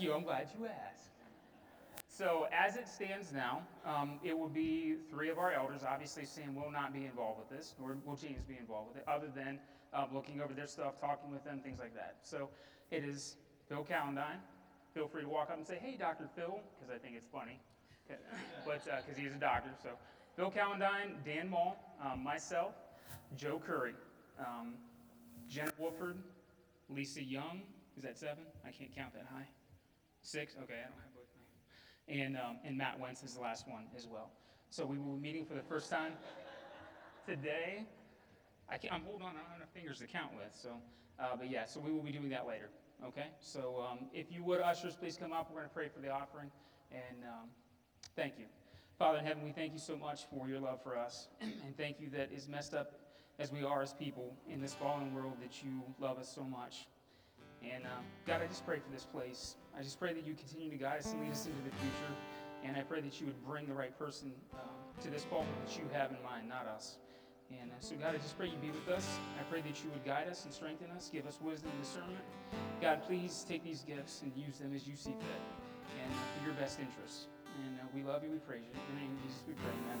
Thank you. I'm glad you asked. So as it stands now, it will be three of our elders. Obviously, Sam will not be involved with this, nor will James be involved with it, other than looking over their stuff, talking with them, things like that. So it is Phil Calendine. Feel free to walk up and say, "Hey, Dr. Phil," because I think it's funny, but because he is a doctor. So Phil Calendine, Dan Maul, myself, Joe Curry, Jenna Wolford, Lisa Young. Is that seven? I can't count that high. Six? Okay, I don't have both. And Matt Wentz is the last one as well. So we will be meeting for the first time today. I'm holding on, I don't have enough fingers to count with. So, but yeah, so we will be doing that later. Okay? So if you would, ushers, please come up. We're going to pray for the offering. And thank you. Father in heaven, we thank you so much for your love for us. And thank you that as messed up as we are as people in this fallen world, that you love us so much. And God, I just pray for this place. I just pray that you continue to guide us and lead us into the future. And I pray that you would bring the right person to this pulpit that you have in mind, not us. And so, God, I just pray you be with us. I pray that you would guide us and strengthen us, give us wisdom and discernment. God, please take these gifts and use them as you see fit and for your best interests. And we love you. We praise you. In the name of Jesus, we pray. Amen.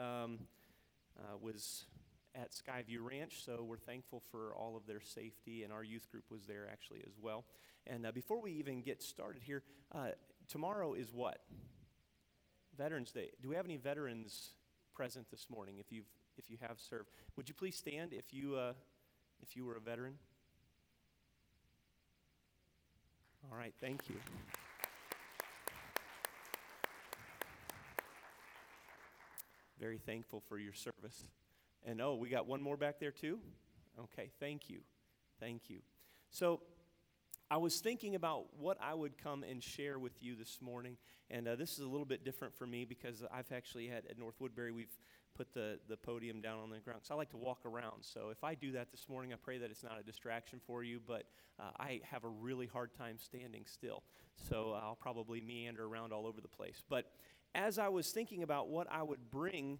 was at Skyview Ranch, so we're thankful for all of their safety, and our youth group was there actually as well. And before we even get started here, tomorrow is what? Veterans Day. Do we have any veterans present this morning? If you have served, would you please stand if you were a veteran? All right, thank you. Very thankful for your service. And, we got one more back there, too? Okay, thank you. So, I was thinking about what I would come and share with you this morning, and this is a little bit different for me because I've actually had, at North Woodbury, we've put the podium down on the ground, because I like to walk around, so if I do that this morning, I pray that it's not a distraction for you, but I have a really hard time standing still, so I'll probably meander around all over the place, but as I was thinking about what I would bring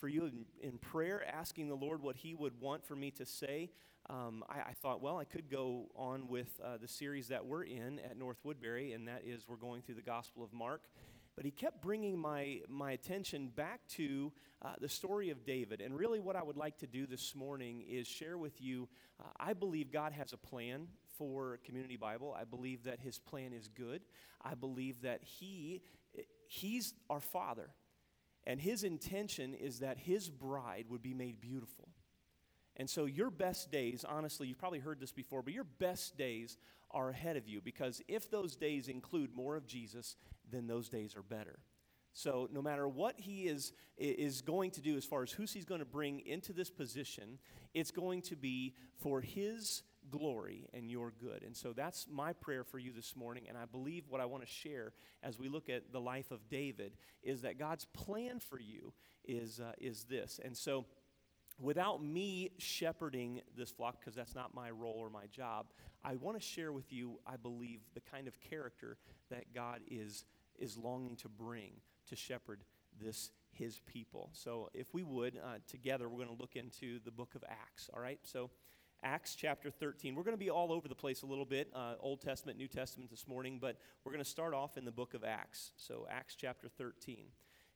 for you in prayer, asking the Lord what He would want for me to say, I thought, well, I could go on with the series that we're in at North Woodbury, and that is we're going through the Gospel of Mark. But He kept bringing my attention back to the story of David. And really what I would like to do this morning is share with you, I believe God has a plan for Community Bible. I believe that His plan is good. I believe that He's our Father, and His intention is that His bride would be made beautiful. And so your best days, honestly, you've probably heard this before, but your best days are ahead of you, because if those days include more of Jesus, then those days are better. So no matter what He is going to do as far as who He's going to bring into this position, it's going to be for His glory and your good. And so that's my prayer for you this morning, and I believe what I want to share as we look at the life of David is that God's plan for you is this. And so without me shepherding this flock, because that's not my role or my job, I want to share with you, I believe, the kind of character that God is longing to bring to shepherd this His people. So if we would, together we're going to look into the book of Acts, all right? So Acts chapter 13. We're going to be all over the place a little bit, Old Testament, New Testament this morning, but we're going to start off in the book of Acts. So Acts chapter 13.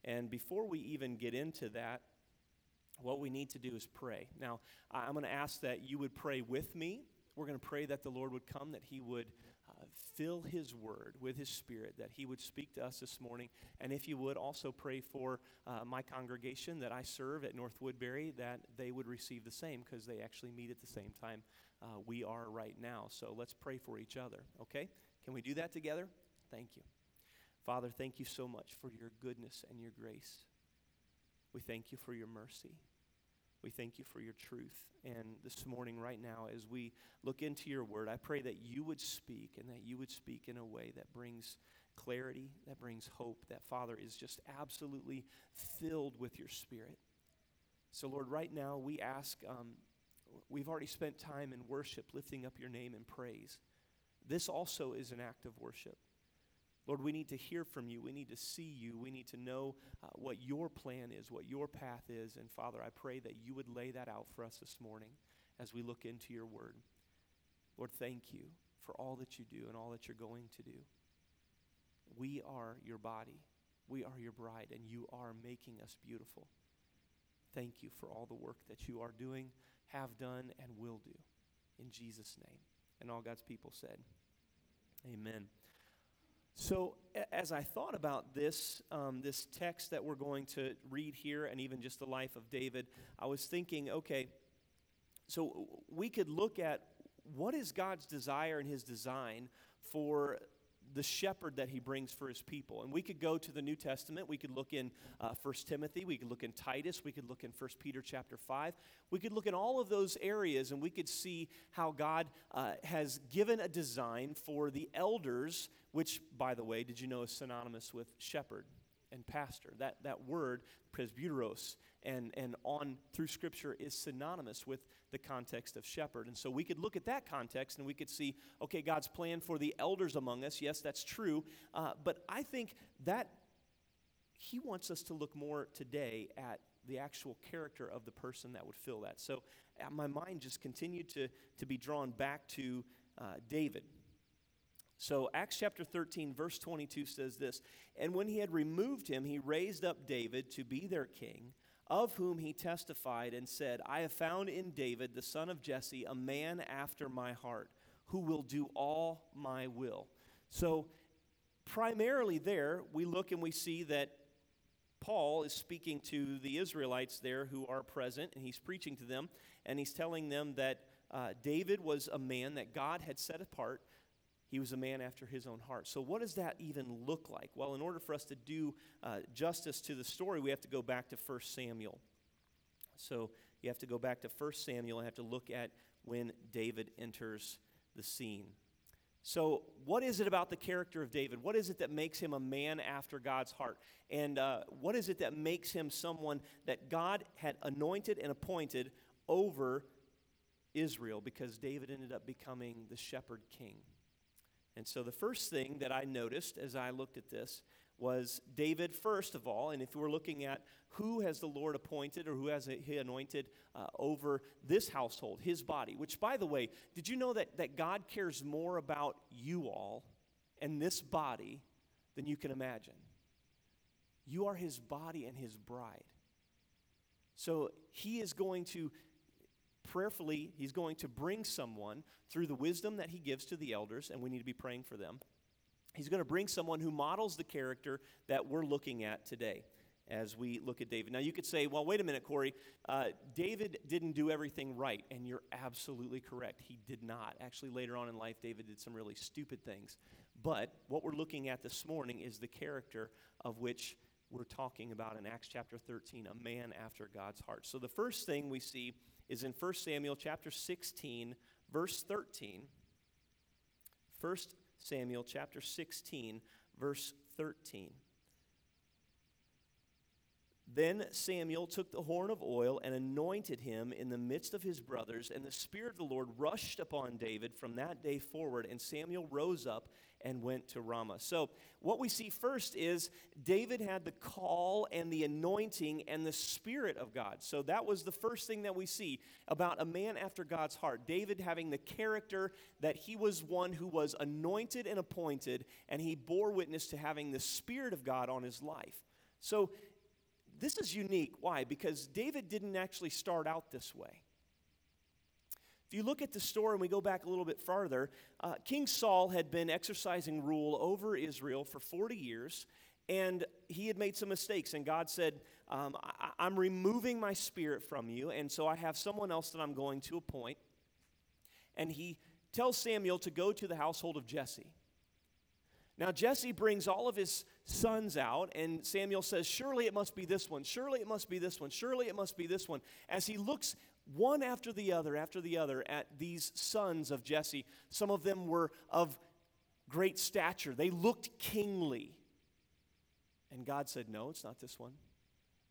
And before we even get into that, what we need to do is pray. Now, I'm going to ask that you would pray with me. We're going to pray that the Lord would come, that He would fill His word with His Spirit, that He would speak to us this morning. And if you would, also pray for my congregation that I serve at North Woodbury, that they would receive the same, because they actually meet at the same time we are right now. So let's pray for each other, okay? Can we do that together? Thank you. Father, thank you so much for your goodness and your grace. We thank you for your mercy. We thank you for your truth. And this morning, right now, as we look into your word, I pray that you would speak, and that you would speak in a way that brings clarity, that brings hope, that, Father, is just absolutely filled with your Spirit. So, Lord, right now we ask, we've already spent time in worship, lifting up your name in praise. This also is an act of worship. Lord, we need to hear from you. We need to see you. We need to know what your plan is, what your path is. And Father, I pray that you would lay that out for us this morning as we look into your word. Lord, thank you for all that you do and all that you're going to do. We are your body. We are your bride, and you are making us beautiful. Thank you for all the work that you are doing, have done, and will do. In Jesus' name. And all God's people said, amen. So as I thought about this this text that we're going to read here, and even just the life of David, I was thinking, okay, so we could look at what is God's desire and his design for the shepherd that he brings for his people? And we could go to the New Testament. We could look in 1 Timothy. We could look in Titus. We could look in 1 Peter chapter 5. We could look in all of those areas, and we could see how God has given a design for the elders, which, by the way, did you know is synonymous with shepherd and pastor? That word, presbyteros, and on through Scripture is synonymous with the context of shepherd. And so we could look at that context and we could see, okay, God's plan for the elders among us. Yes, that's true. But I think that he wants us to look more today at the actual character of the person that would fill that. So my mind just continued to be drawn back to David. So Acts chapter 13, verse 22 says this, "And when he had removed him, he raised up David to be their king, of whom he testified and said, I have found in David, the son of Jesse, a man after my heart, who will do all my will." So primarily there, we look and we see that Paul is speaking to the Israelites there who are present, and he's preaching to them, and he's telling them that David was a man that God had set apart. He was a man after his own heart. So what does that even look like? Well, in order for us to do justice to the story, we have to go back to 1 Samuel. So you have to go back to 1 Samuel and have to look at when David enters the scene. So what is it about the character of David? What is it that makes him a man after God's heart? And what is it that makes him someone that God had anointed and appointed over Israel? Because David ended up becoming the shepherd king. And so the first thing that I noticed as I looked at this was David, first of all. And if we're looking at who has the Lord appointed or who has he anointed over this household, his body, which, by the way, did you know that God cares more about you all and this body than you can imagine? You are his body and his bride. So he is going to prayerfully, he's going to bring someone through the wisdom that he gives to the elders, and we need to be praying for them. He's going to bring someone who models the character that we're looking at today as we look at David. Now, you could say, well, wait a minute, Cory. David didn't do everything right, and you're absolutely correct. He did not. Actually, later on in life, David did some really stupid things. But what we're looking at this morning is the character of which we're talking about in Acts chapter 13, a man after God's heart. So the first thing we see is in 1 Samuel chapter 16, verse 13. 1 Samuel chapter 16, verse 13. Then Samuel took the horn of oil and anointed him in the midst of his brothers, and the Spirit of the Lord rushed upon David from that day forward, and Samuel rose up and went to Ramah. So what we see first is David had the call and the anointing and the Spirit of God. So that was the first thing that we see about a man after God's heart. David having the character that he was one who was anointed and appointed, and he bore witness to having the Spirit of God on his life. So this is unique. Why? Because David didn't actually start out this way. If you look at the story and we go back a little bit farther, King Saul had been exercising rule over Israel for 40 years, and he had made some mistakes, and God said, I'm removing my Spirit from you, and so I have someone else that I'm going to appoint. And he tells Samuel to go to the household of Jesse. Now, Jesse brings all of his sons out, and Samuel says, surely it must be this one, surely it must be this one, surely it must be this one. As he looks one after the other, at these sons of Jesse, some of them were of great stature. They looked kingly. And God said, no, it's not this one.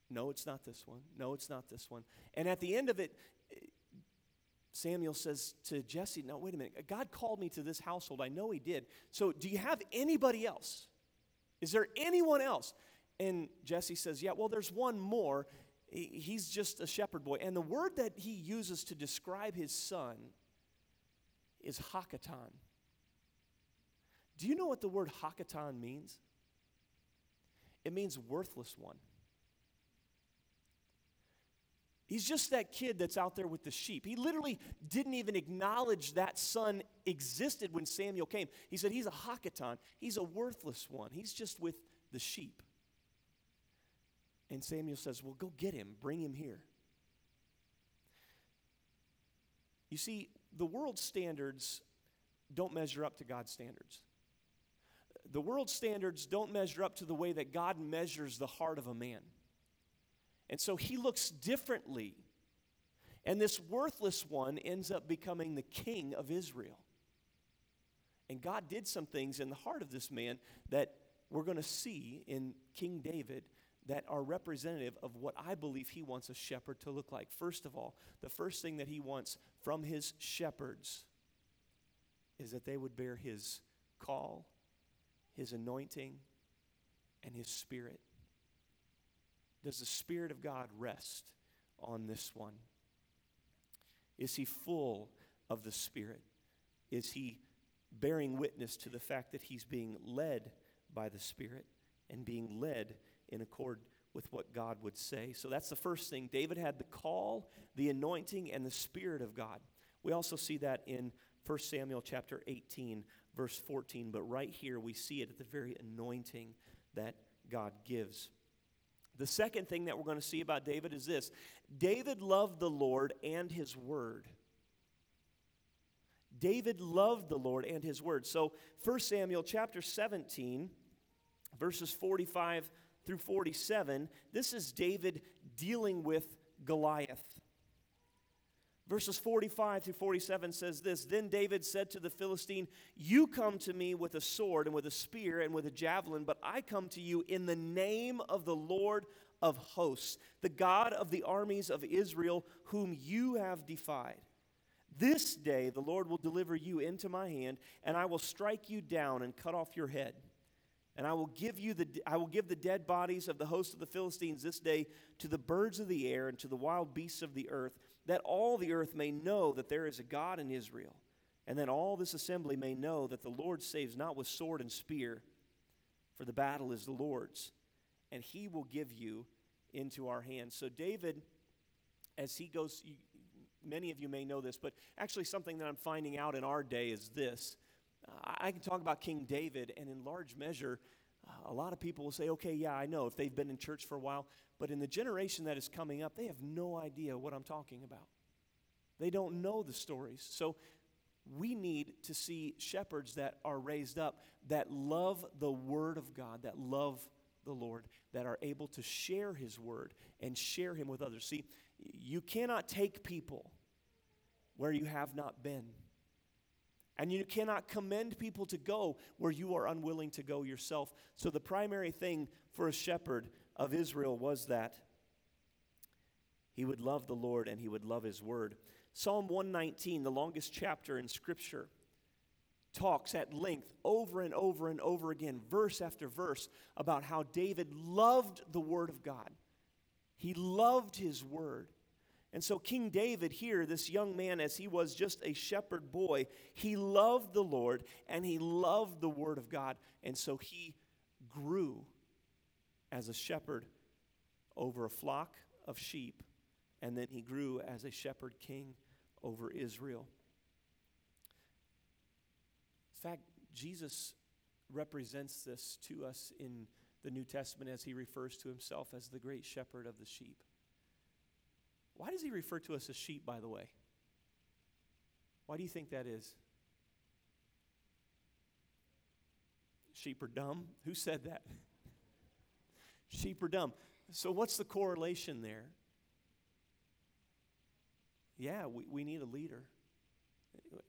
No, it's not this one. No, it's not this one. And at the end of it, Samuel says to Jesse, no, wait a minute. God called me to this household. I know he did. So do you have anybody else? Is there anyone else? And Jesse says, yeah, well, there's one more. He's just a shepherd boy. And the word that he uses to describe his son is hakatan. Do you know what the word hakatan means? It means worthless one. He's just that kid that's out there with the sheep. He literally didn't even acknowledge that son existed when Samuel came. He said, he's a hakatan. He's a worthless one. He's just with the sheep. And Samuel says, well, go get him. Bring him here. You see, the world's standards don't measure up to God's standards. The world's standards don't measure up to the way that God measures the heart of a man. And so he looks differently. And this worthless one ends up becoming the king of Israel. And God did some things in the heart of this man that we're going to see in King David that are representative of what I believe he wants a shepherd to look like. First of all, the first thing that he wants from his shepherds is that they would bear his call, his anointing, and his spirit. Does the Spirit of God rest on this one? Is he full of the Spirit? Is he bearing witness to the fact that he's being led by the Spirit and being led in accord with what God would say? So that's the first thing. David had the call, the anointing, and the Spirit of God. We also see that in 1 Samuel chapter 18, verse 14. But right here we see it at the very anointing that God gives. The second thing that we're going to see about David is this. David loved the Lord and his word. David loved the Lord and his word. So 1 Samuel chapter 17, verses 45 through 47, this is David dealing with Goliath. Verses 45 through 47 says this, Then David said to the Philistine, You come to me with a sword and with a spear and with a javelin, but I come to you in the name of the Lord of hosts, the God of the armies of Israel, whom you have defied. This day the Lord will deliver you into my hand, and I will strike you down and cut off your head. And I will give the dead bodies of the host of the Philistines this day to the birds of the air and to the wild beasts of the earth, that all the earth may know that there is a God in Israel, and that all this assembly may know that the Lord saves not with sword and spear, for the battle is the Lord's, and he will give you into our hands. So David, as he goes, many of you may know this, but actually something that I'm finding out in our day is this. I can talk about King David, and in large measure, a lot of people will say, okay, yeah, I know, if they've been in church for a while. But in the generation that is coming up, they have no idea what I'm talking about. They don't know the stories. So we need to see shepherds that are raised up, that love the Word of God, that love the Lord, that are able to share His Word and share Him with others. See, you cannot take people where you have not been. And you cannot commend people to go where you are unwilling to go yourself. So the primary thing for a shepherd of Israel was that he would love the Lord and he would love his word. Psalm 119, the longest chapter in Scripture, talks at length over and over and over again, verse after verse, about how David loved the word of God. He loved his word. And so King David here, this young man, as he was just a shepherd boy, he loved the Lord and he loved the Word of God. And so he grew as a shepherd over a flock of sheep. And then he grew as a shepherd king over Israel. In fact, Jesus represents this to us in the New Testament as he refers to himself as the great shepherd of the sheep. Why does he refer to us as sheep, by the way? Why do you think that is? Sheep are dumb? Who said that? Sheep are dumb. So what's the correlation there? Yeah, we need a leader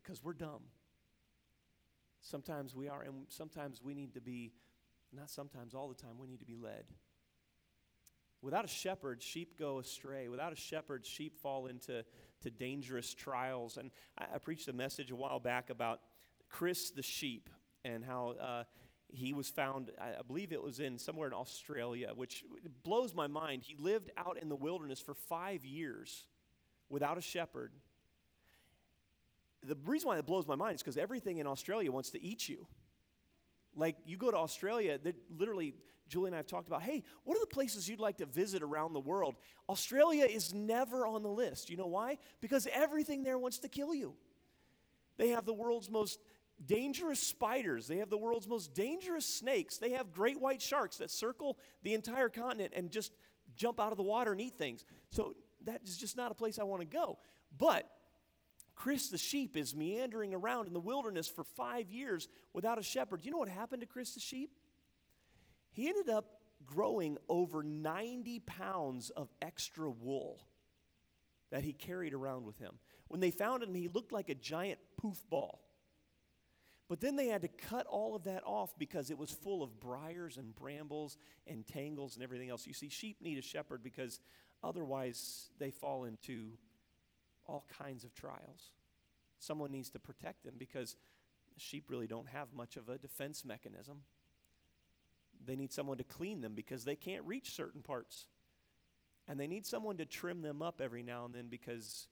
because we're dumb. Sometimes we are, and sometimes we need to be, not sometimes, all the time, we need to be led. Without a shepherd, sheep go astray. Without a shepherd, sheep fall into dangerous trials. And I preached a message a while back about Chris the sheep and how he was found, I believe it was somewhere in Australia, which blows my mind. He lived out in the wilderness for 5 years without a shepherd. The reason why that blows my mind is because everything in Australia wants to eat you. Like, you go to Australia, literally, Julie and I have talked about, hey, what are the places you'd like to visit around the world? Australia is never on the list. You know why? Because everything there wants to kill you. They have the world's most dangerous spiders. They have the world's most dangerous snakes. They have great white sharks that circle the entire continent and just jump out of the water and eat things. So that is just not a place I want to go. But Chris the sheep is meandering around in the wilderness for 5 years without a shepherd. You know what happened to Chris the sheep? He ended up growing over 90 pounds of extra wool that he carried around with him. When they found him, he looked like a giant poof ball. But then they had to cut all of that off because it was full of briars and brambles and tangles and everything else. You see, sheep need a shepherd because otherwise they fall into all kinds of trials. Someone needs to protect them because sheep really don't have much of a defense mechanism. They need someone to clean them because they can't reach certain parts. And they need someone to trim them up every now and then because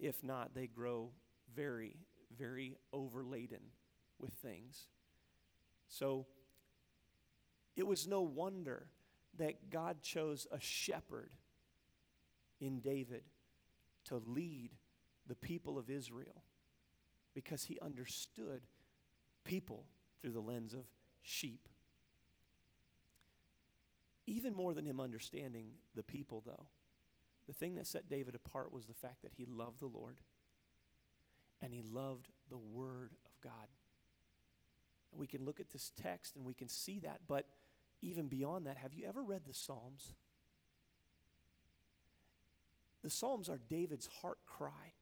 if not, they grow very, very overladen with things. So it was no wonder that God chose a shepherd in David to lead the people of Israel because he understood people through the lens of sheep. Even more than him understanding the people, though, the thing that set David apart was the fact that he loved the Lord and he loved the Word of God. And we can look at this text and we can see that, but even beyond that, have you ever read the Psalms? The Psalms are David's heart cry.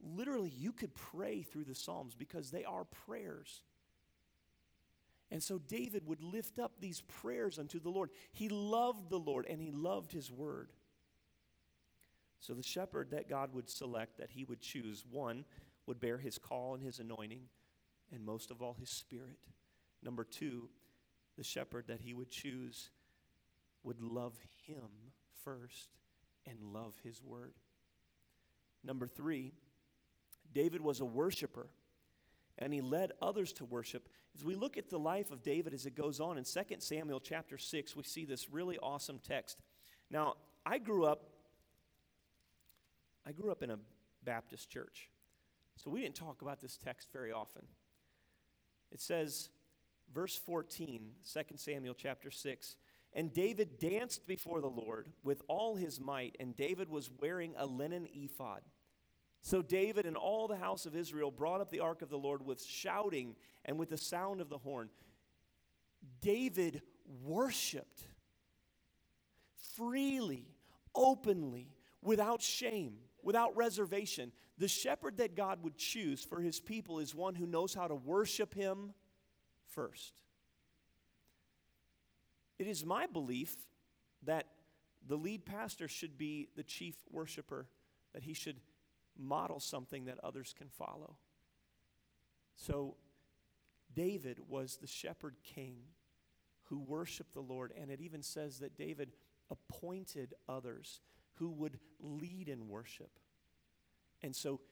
Literally, you could pray through the Psalms because they are prayers. And so David would lift up these prayers unto the Lord. He loved the Lord and he loved his word. So the shepherd that God would select, that he would choose, one, would bear his call and his anointing, and most of all, his spirit. Number two, the shepherd that he would choose would love him first and love his word. Number three, David was a worshiper, and he led others to worship. As we look at the life of David as it goes on in 2 Samuel chapter 6, we see this really awesome text. Now, I grew up in a Baptist church, so we didn't talk about this text very often. It says, verse 14, 2 Samuel chapter 6, "And David danced before the Lord with all his might, and David was wearing a linen ephod. So David and all the house of Israel brought up the ark of the Lord with shouting and with the sound of the horn." David worshiped freely, openly, without shame, without reservation. The shepherd that God would choose for his people is one who knows how to worship him first. It is my belief that the lead pastor should be the chief worshiper, that he should model something that others can follow. So David was the shepherd king who worshiped the Lord, and it even says that David appointed others who would lead in worship. And so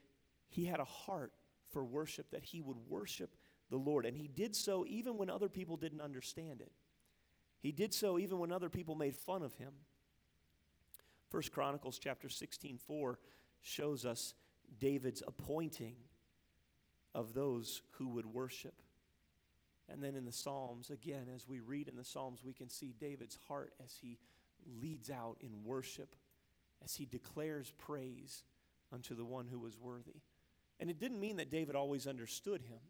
he had a heart for worship, that he would worship the Lord, and he did so even when other people didn't understand it. He did so even when other people made fun of him. 1 Chronicles chapter 16:4 shows us David's appointing of those who would worship. And then in the Psalms, again, as we read in the Psalms, we can see David's heart as he leads out in worship, as he declares praise unto the one who was worthy. And it didn't mean that David always understood him.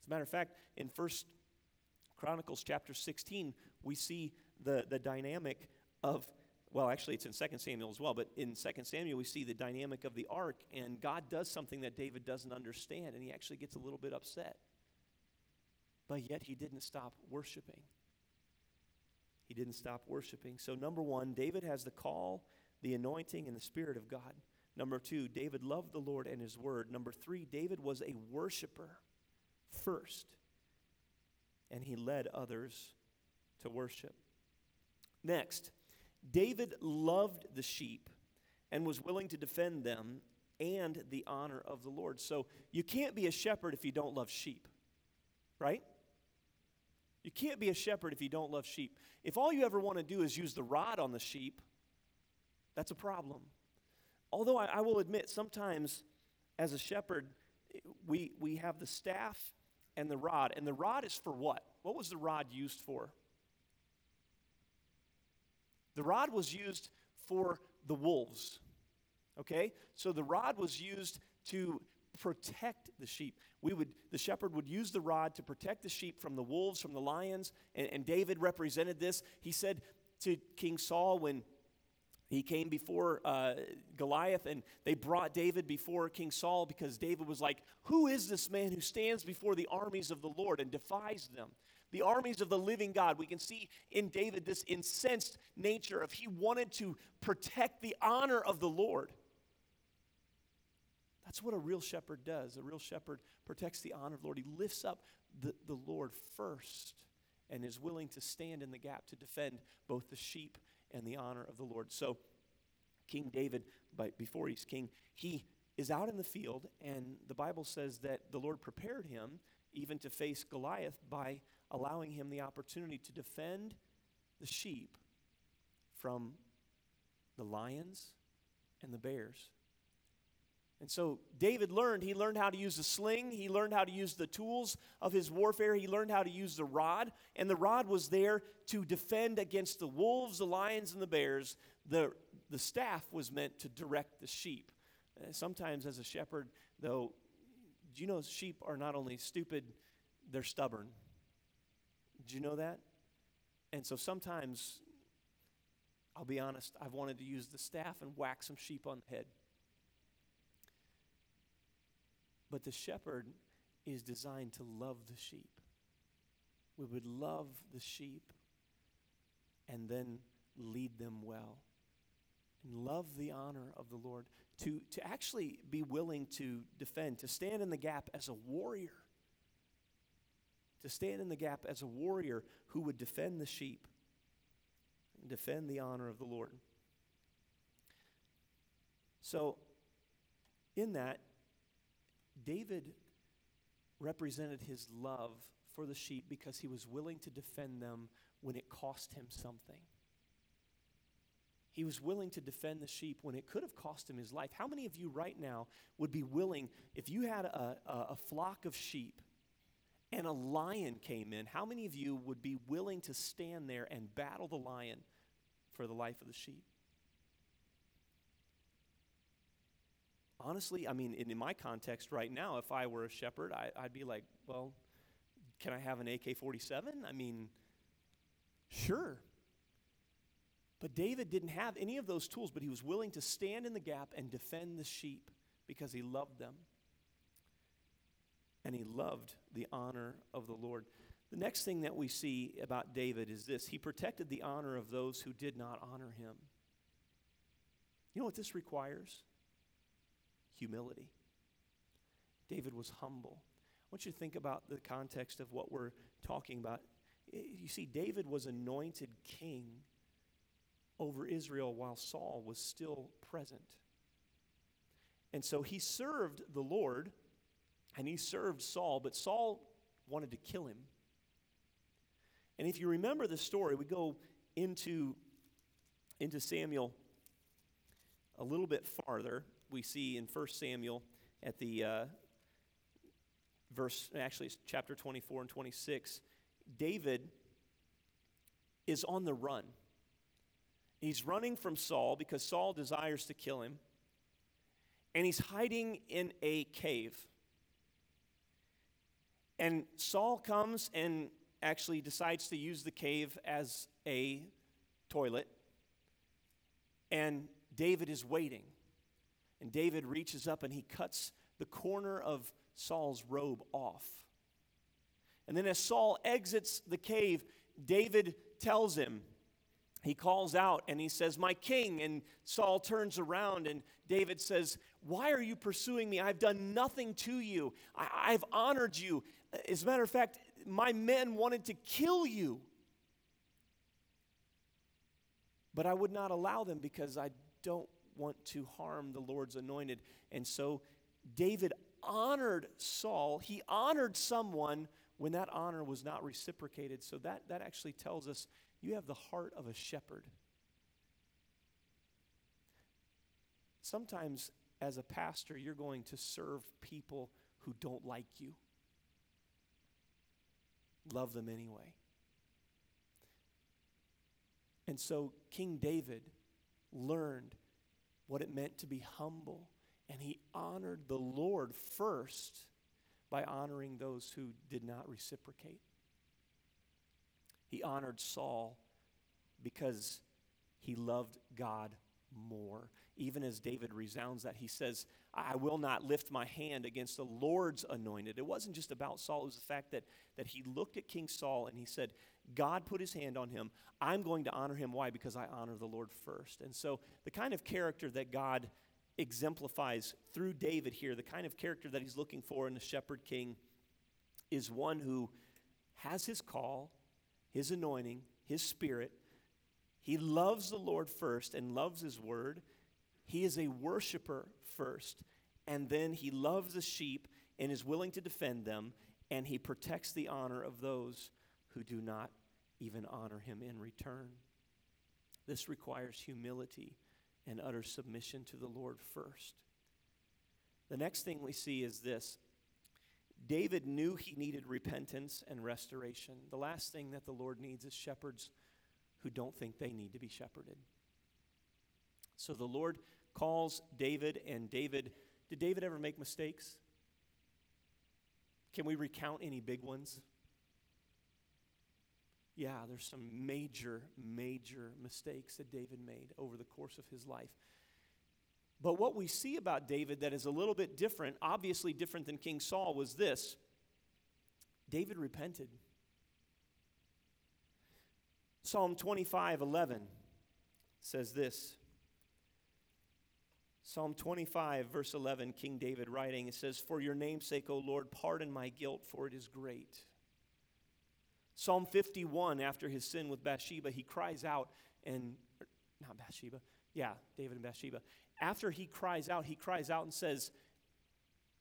As a matter of fact, in 1 Chronicles chapter 16, we see the dynamic of, well, actually, it's in 2 Samuel as well, but in 2 Samuel, we see the dynamic of the ark, and God does something that David doesn't understand, and he actually gets a little bit upset. But yet, he didn't stop worshiping. He didn't stop worshiping. So, number one, David has the call, the anointing, and the Spirit of God. Number two, David loved the Lord and his word. Number three, David was a worshiper first, and he led others to worship. Next, David loved the sheep and was willing to defend them and the honor of the Lord. So you can't be a shepherd if you don't love sheep, right? You can't be a shepherd if you don't love sheep. If all you ever want to do is use the rod on the sheep, that's a problem. Although I will admit, sometimes as a shepherd, we have the staff and the rod. And the rod is for what? What was the rod used for? The rod was used for the wolves, okay? So the rod was used to protect the sheep. The shepherd would use the rod to protect the sheep from the wolves, from the lions, and David represented this. He said to King Saul when he came before Goliath, and they brought David before King Saul because David was like, "Who is this man who stands before the armies of the Lord and defies them?" The armies of the living God. We can see in David this incensed nature of he wanted to protect the honor of the Lord. That's what a real shepherd does. A real shepherd protects the honor of the Lord. He lifts up the Lord first and is willing to stand in the gap to defend both the sheep and the honor of the Lord. So King David, before he's king, he is out in the field, and the Bible says that the Lord prepared him even to face Goliath by allowing him the opportunity to defend the sheep from the lions and the bears. And so David learned. He learned how to use the sling. He learned how to use the tools of his warfare. He learned how to use the rod. And the rod was there to defend against the wolves, the lions, and the bears. The staff was meant to direct the sheep. Sometimes as a shepherd, though, do you know sheep are not only stupid, they're stubborn. Did you know that? And so sometimes, I'll be honest, I've wanted to use the staff and whack some sheep on the head. But the shepherd is designed to love the sheep. We would love the sheep and then lead them well. And love the honor of the Lord. To actually be willing to defend, to stand in the gap as a warrior. To stand in the gap as a warrior who would defend the sheep and defend the honor of the Lord. So, in that, David represented his love for the sheep because he was willing to defend them when it cost him something. He was willing to defend the sheep when it could have cost him his life. How many of you right now would be willing, if you had a flock of sheep and a lion came in, how many of you would be willing to stand there and battle the lion for the life of the sheep? Honestly, I mean, in my context right now, if I were a shepherd, I'd be like, well, can I have an AK-47? I mean, sure. But David didn't have any of those tools, but he was willing to stand in the gap and defend the sheep because he loved them. And he loved the honor of the Lord. The next thing that we see about David is this. He protected the honor of those who did not honor him. You know what this requires? Humility. David was humble. I want you to think about the context of what we're talking about. You see, David was anointed king over Israel while Saul was still present. And so he served the Lord, and he served Saul, but Saul wanted to kill him. And if you remember the story, we go into Samuel a little bit farther. We see in 1 Samuel at the it's chapter 24 and 26, David is on the run. He's running from Saul because Saul desires to kill him, and he's hiding in a cave. And Saul comes and actually decides to use the cave as a toilet, and David is waiting. And David reaches up and he cuts the corner of Saul's robe off. And then as Saul exits the cave, David tells him, he calls out and he says, "My king." And Saul turns around and David says, "Why are you pursuing me? I've done nothing to you. I've honored you. As a matter of fact, my men wanted to kill you. But I would not allow them because I don't want to harm the Lord's anointed." And so David honored Saul. He honored someone when that honor was not reciprocated. So that actually tells us you have the heart of a shepherd. Sometimes as a pastor, you're going to serve people who don't like you. Love them anyway. And so King David learned what it meant to be humble And he honored the Lord first by honoring those who did not reciprocate. He honored Saul because he loved God more. Even as David resounds that, he says, I will not lift my hand against the Lord's anointed. It wasn't just about Saul. It was the fact that he looked at King Saul and he said, God put his hand on him. I'm going to honor him. Why? Because I honor the Lord first. And so the kind of character that God exemplifies through David here, the kind of character that he's looking for in a shepherd king, is one who has his call, his anointing, his spirit. He loves the Lord first and loves his word. He is a worshiper first, and then he loves the sheep and is willing to defend them, and he protects the honor of those who do not even honor him in return. This requires humility and utter submission to the Lord first. The next thing we see is this. David knew he needed repentance and restoration. The last thing that the Lord needs is shepherds who don't think they need to be shepherded. So the Lord calls David, and David, did David ever make mistakes? Can we recount any big ones? Yeah, there's some major, major mistakes that David made over the course of his life. But what we see about David that is a little bit different, obviously different than King Saul, was this. David repented. Psalm 25:11 says this. Psalm 25, verse 11, King David writing, it says, For your name's sake, O Lord, pardon my guilt, for it is great. Psalm 51, after his sin with Bathsheba, he cries out, and, not Bathsheba, yeah, David and Bathsheba. After he cries out and says,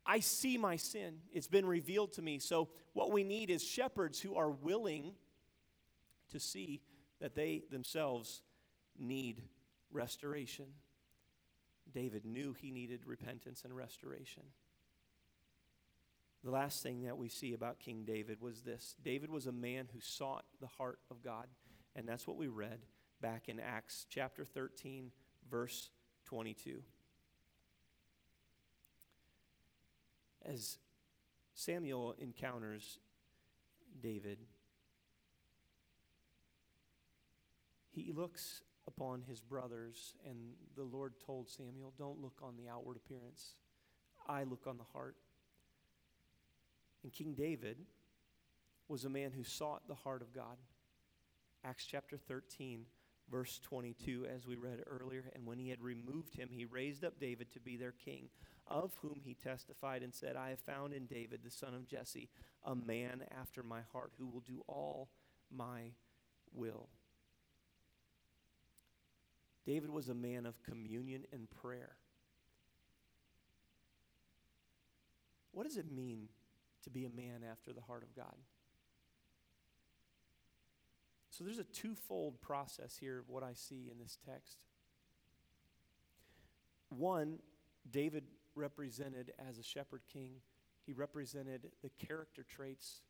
I see my sin. It's been revealed to me. So what we need is shepherds who are willing to see that they themselves need restoration. David knew he needed repentance and restoration. The last thing that we see about King David was this. David was a man who sought the heart of God, and that's what we read back in Acts chapter 13, verse 22. As Samuel encounters David, he looks upon his brothers, and the Lord told Samuel, don't look on the outward appearance. I look on the heart. And King David was a man who sought the heart of God. Acts chapter 13, verse 22, as we read earlier, and when he had removed him, he raised up David to be their king, of whom he testified and said, I have found in David, the son of Jesse, a man after my heart, who will do all my will. David was a man of communion and prayer. What does it mean to be a man after the heart of God? So there's a twofold process here of what I see in this text. One, David represented as a shepherd king, he represented the character traits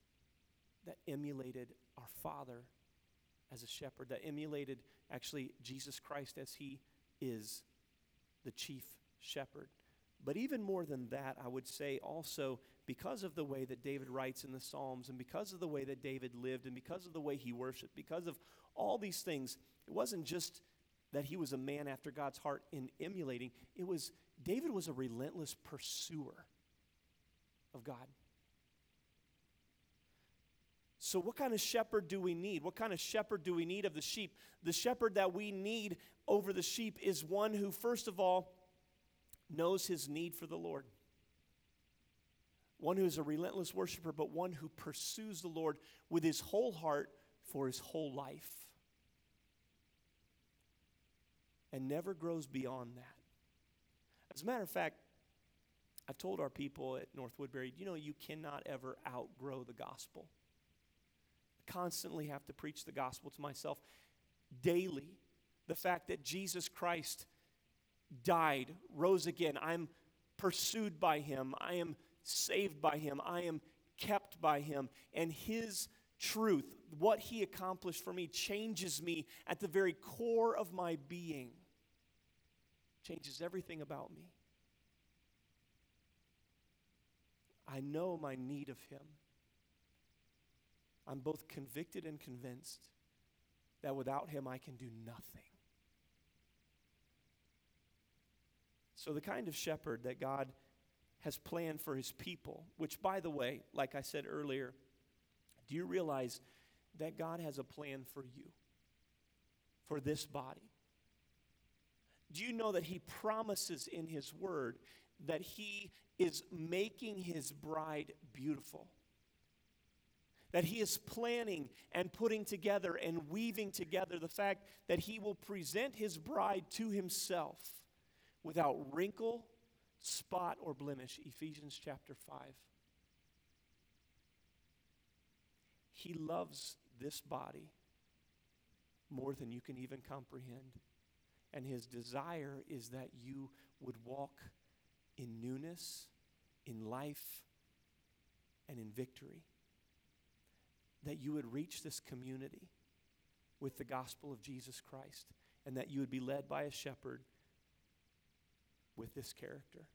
that emulated our Father as a shepherd, that emulated actually Jesus Christ as he is the chief shepherd. But even more than that, I would say also, because of the way that David writes in the Psalms, and because of the way that David lived, and because of the way he worshiped, because of all these things, it wasn't just that he was a man after God's heart in emulating. It was, David was a relentless pursuer of God. So what kind of shepherd do we need? What kind of shepherd do we need of the sheep? The shepherd that we need over the sheep is one who, first of all, knows his need for the Lord. One who is a relentless worshiper, but one who pursues the Lord with his whole heart for his whole life. And never grows beyond that. As a matter of fact, I've told our people at North Woodbury, you cannot ever outgrow the gospel. I constantly have to preach the gospel to myself daily. The fact that Jesus Christ died, rose again. I'm pursued by him. I am saved by him. I am kept by him. And his truth, what he accomplished for me, changes me at the very core of my being. Changes everything about me. I know my need of him. I'm both convicted and convinced that without him I can do nothing. So the kind of shepherd that God has planned for his people, which, by the way, like I said earlier, do you realize that God has a plan for you, for this body? Do you know that he promises in his word that he is making his bride beautiful? That he is planning and putting together and weaving together the fact that he will present his bride to himself without wrinkle, spot, or blemish. Ephesians chapter 5. He loves this body more than you can even comprehend. And his desire is that you would walk in newness, in life, and in victory. That you would reach this community with the gospel of Jesus Christ, and that you would be led by a shepherd with this character.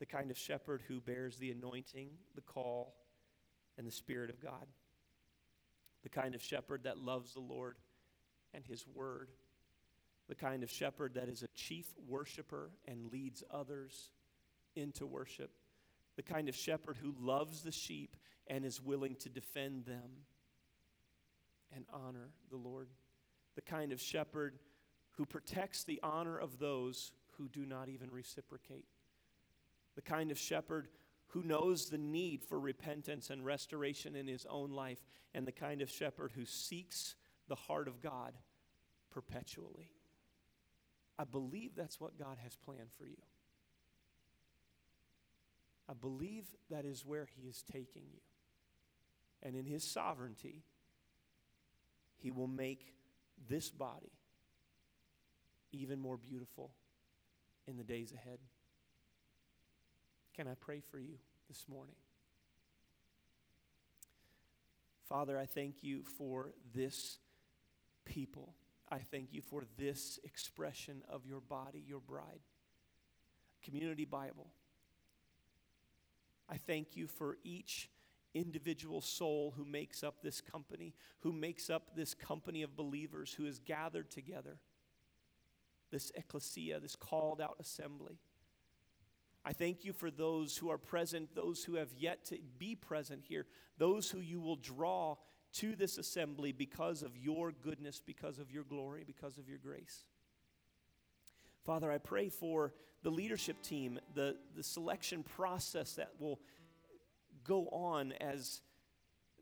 The kind of shepherd who bears the anointing, the call, and the Spirit of God. The kind of shepherd that loves the Lord and his word. The kind of shepherd that is a chief worshiper and leads others into worship. The kind of shepherd who loves the sheep and is willing to defend them and honor the Lord. The kind of shepherd who protects the honor of those who do not even reciprocate. The kind of shepherd who knows the need for repentance and restoration in his own life. And the kind of shepherd who seeks the heart of God perpetually. I believe that's what God has planned for you. I believe that is where he is taking you. And in his sovereignty, he will make this body even more beautiful in the days ahead. Can I pray for you this morning? Father, I thank you for this people. I thank you for this expression of your body, your bride. Community Bible. I thank you for each individual soul who makes up this company, of believers who is gathered together, this ecclesia, this called out assembly. I thank you for those who are present, those who have yet to be present here, those who you will draw to this assembly because of your goodness, because of your glory, because of your grace. Father, I pray for the leadership team, the selection process that will go on as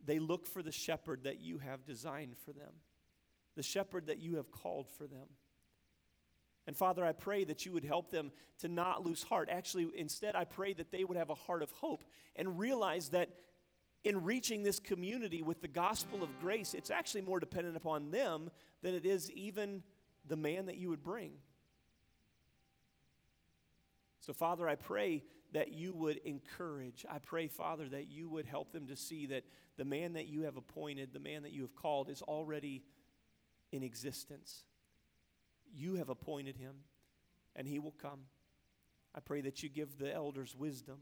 they look for the shepherd that you have designed for them, the shepherd that you have called for them. And Father, I pray that you would help them to not lose heart. Actually, instead, I pray that they would have a heart of hope and realize that in reaching this community with the gospel of grace, it's actually more dependent upon them than it is even the man that you would bring. So, Father, I pray that you would encourage. I pray, Father, that you would help them to see that the man that you have appointed, the man that you have called, is already in existence. You have appointed him, and he will come. I pray that you give the elders wisdom.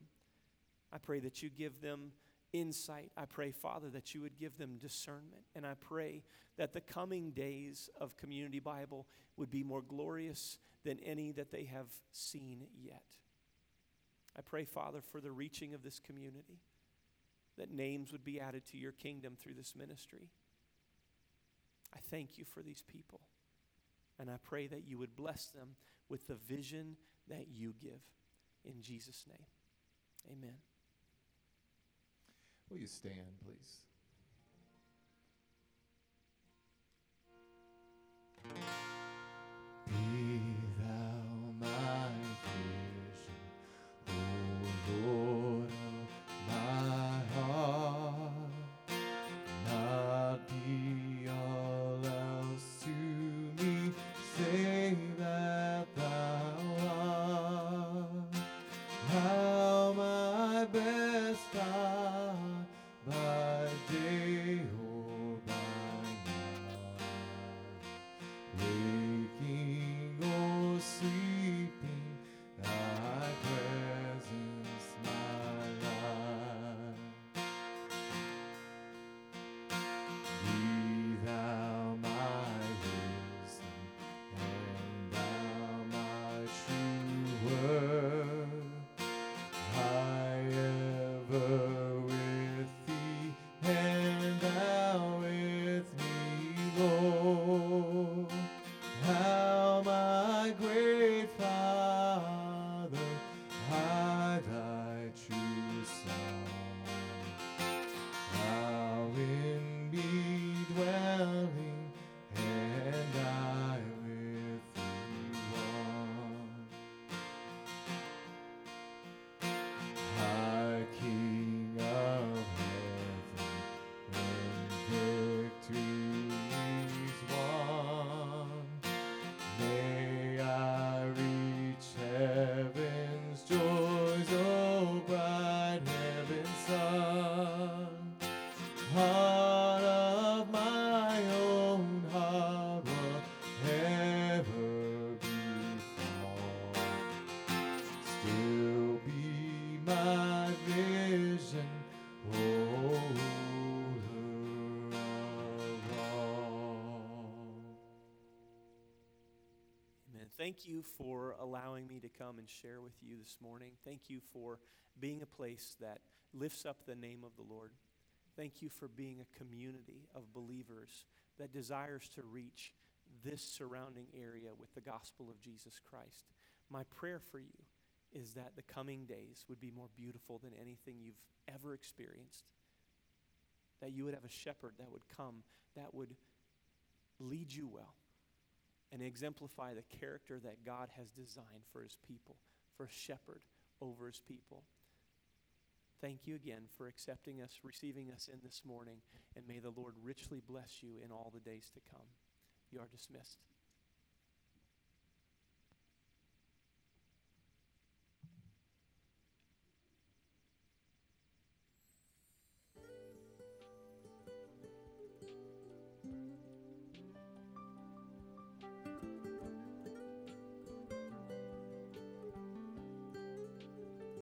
I pray that you give them insight. I pray, Father, that you would give them discernment. And I pray that the coming days of Community Bible would be more glorious than any that they have seen yet. I pray, Father, for the reaching of this community, that names would be added to your kingdom through this ministry. I thank you for these people. And I pray that you would bless them with the vision that you give. In Jesus' name, amen. Will you stand, please? Be thou my vision, O Lord of my heart, not be all else to me, save that thou art. How my best thou by day or by night. my risen holder of all. Amen. Thank you for allowing me to come and share with you this morning. Thank you for being a place that lifts up the name of the Lord. Thank you for being a community of believers that desires to reach this surrounding area with the gospel of Jesus Christ. My prayer for you is that the coming days would be more beautiful than anything you've ever experienced. That you would have a shepherd that would come, that would lead you well and exemplify the character that God has designed for his people, for a shepherd over his people. Thank you again for accepting us, receiving us in this morning, and may the Lord richly bless you in all the days to come. You are dismissed.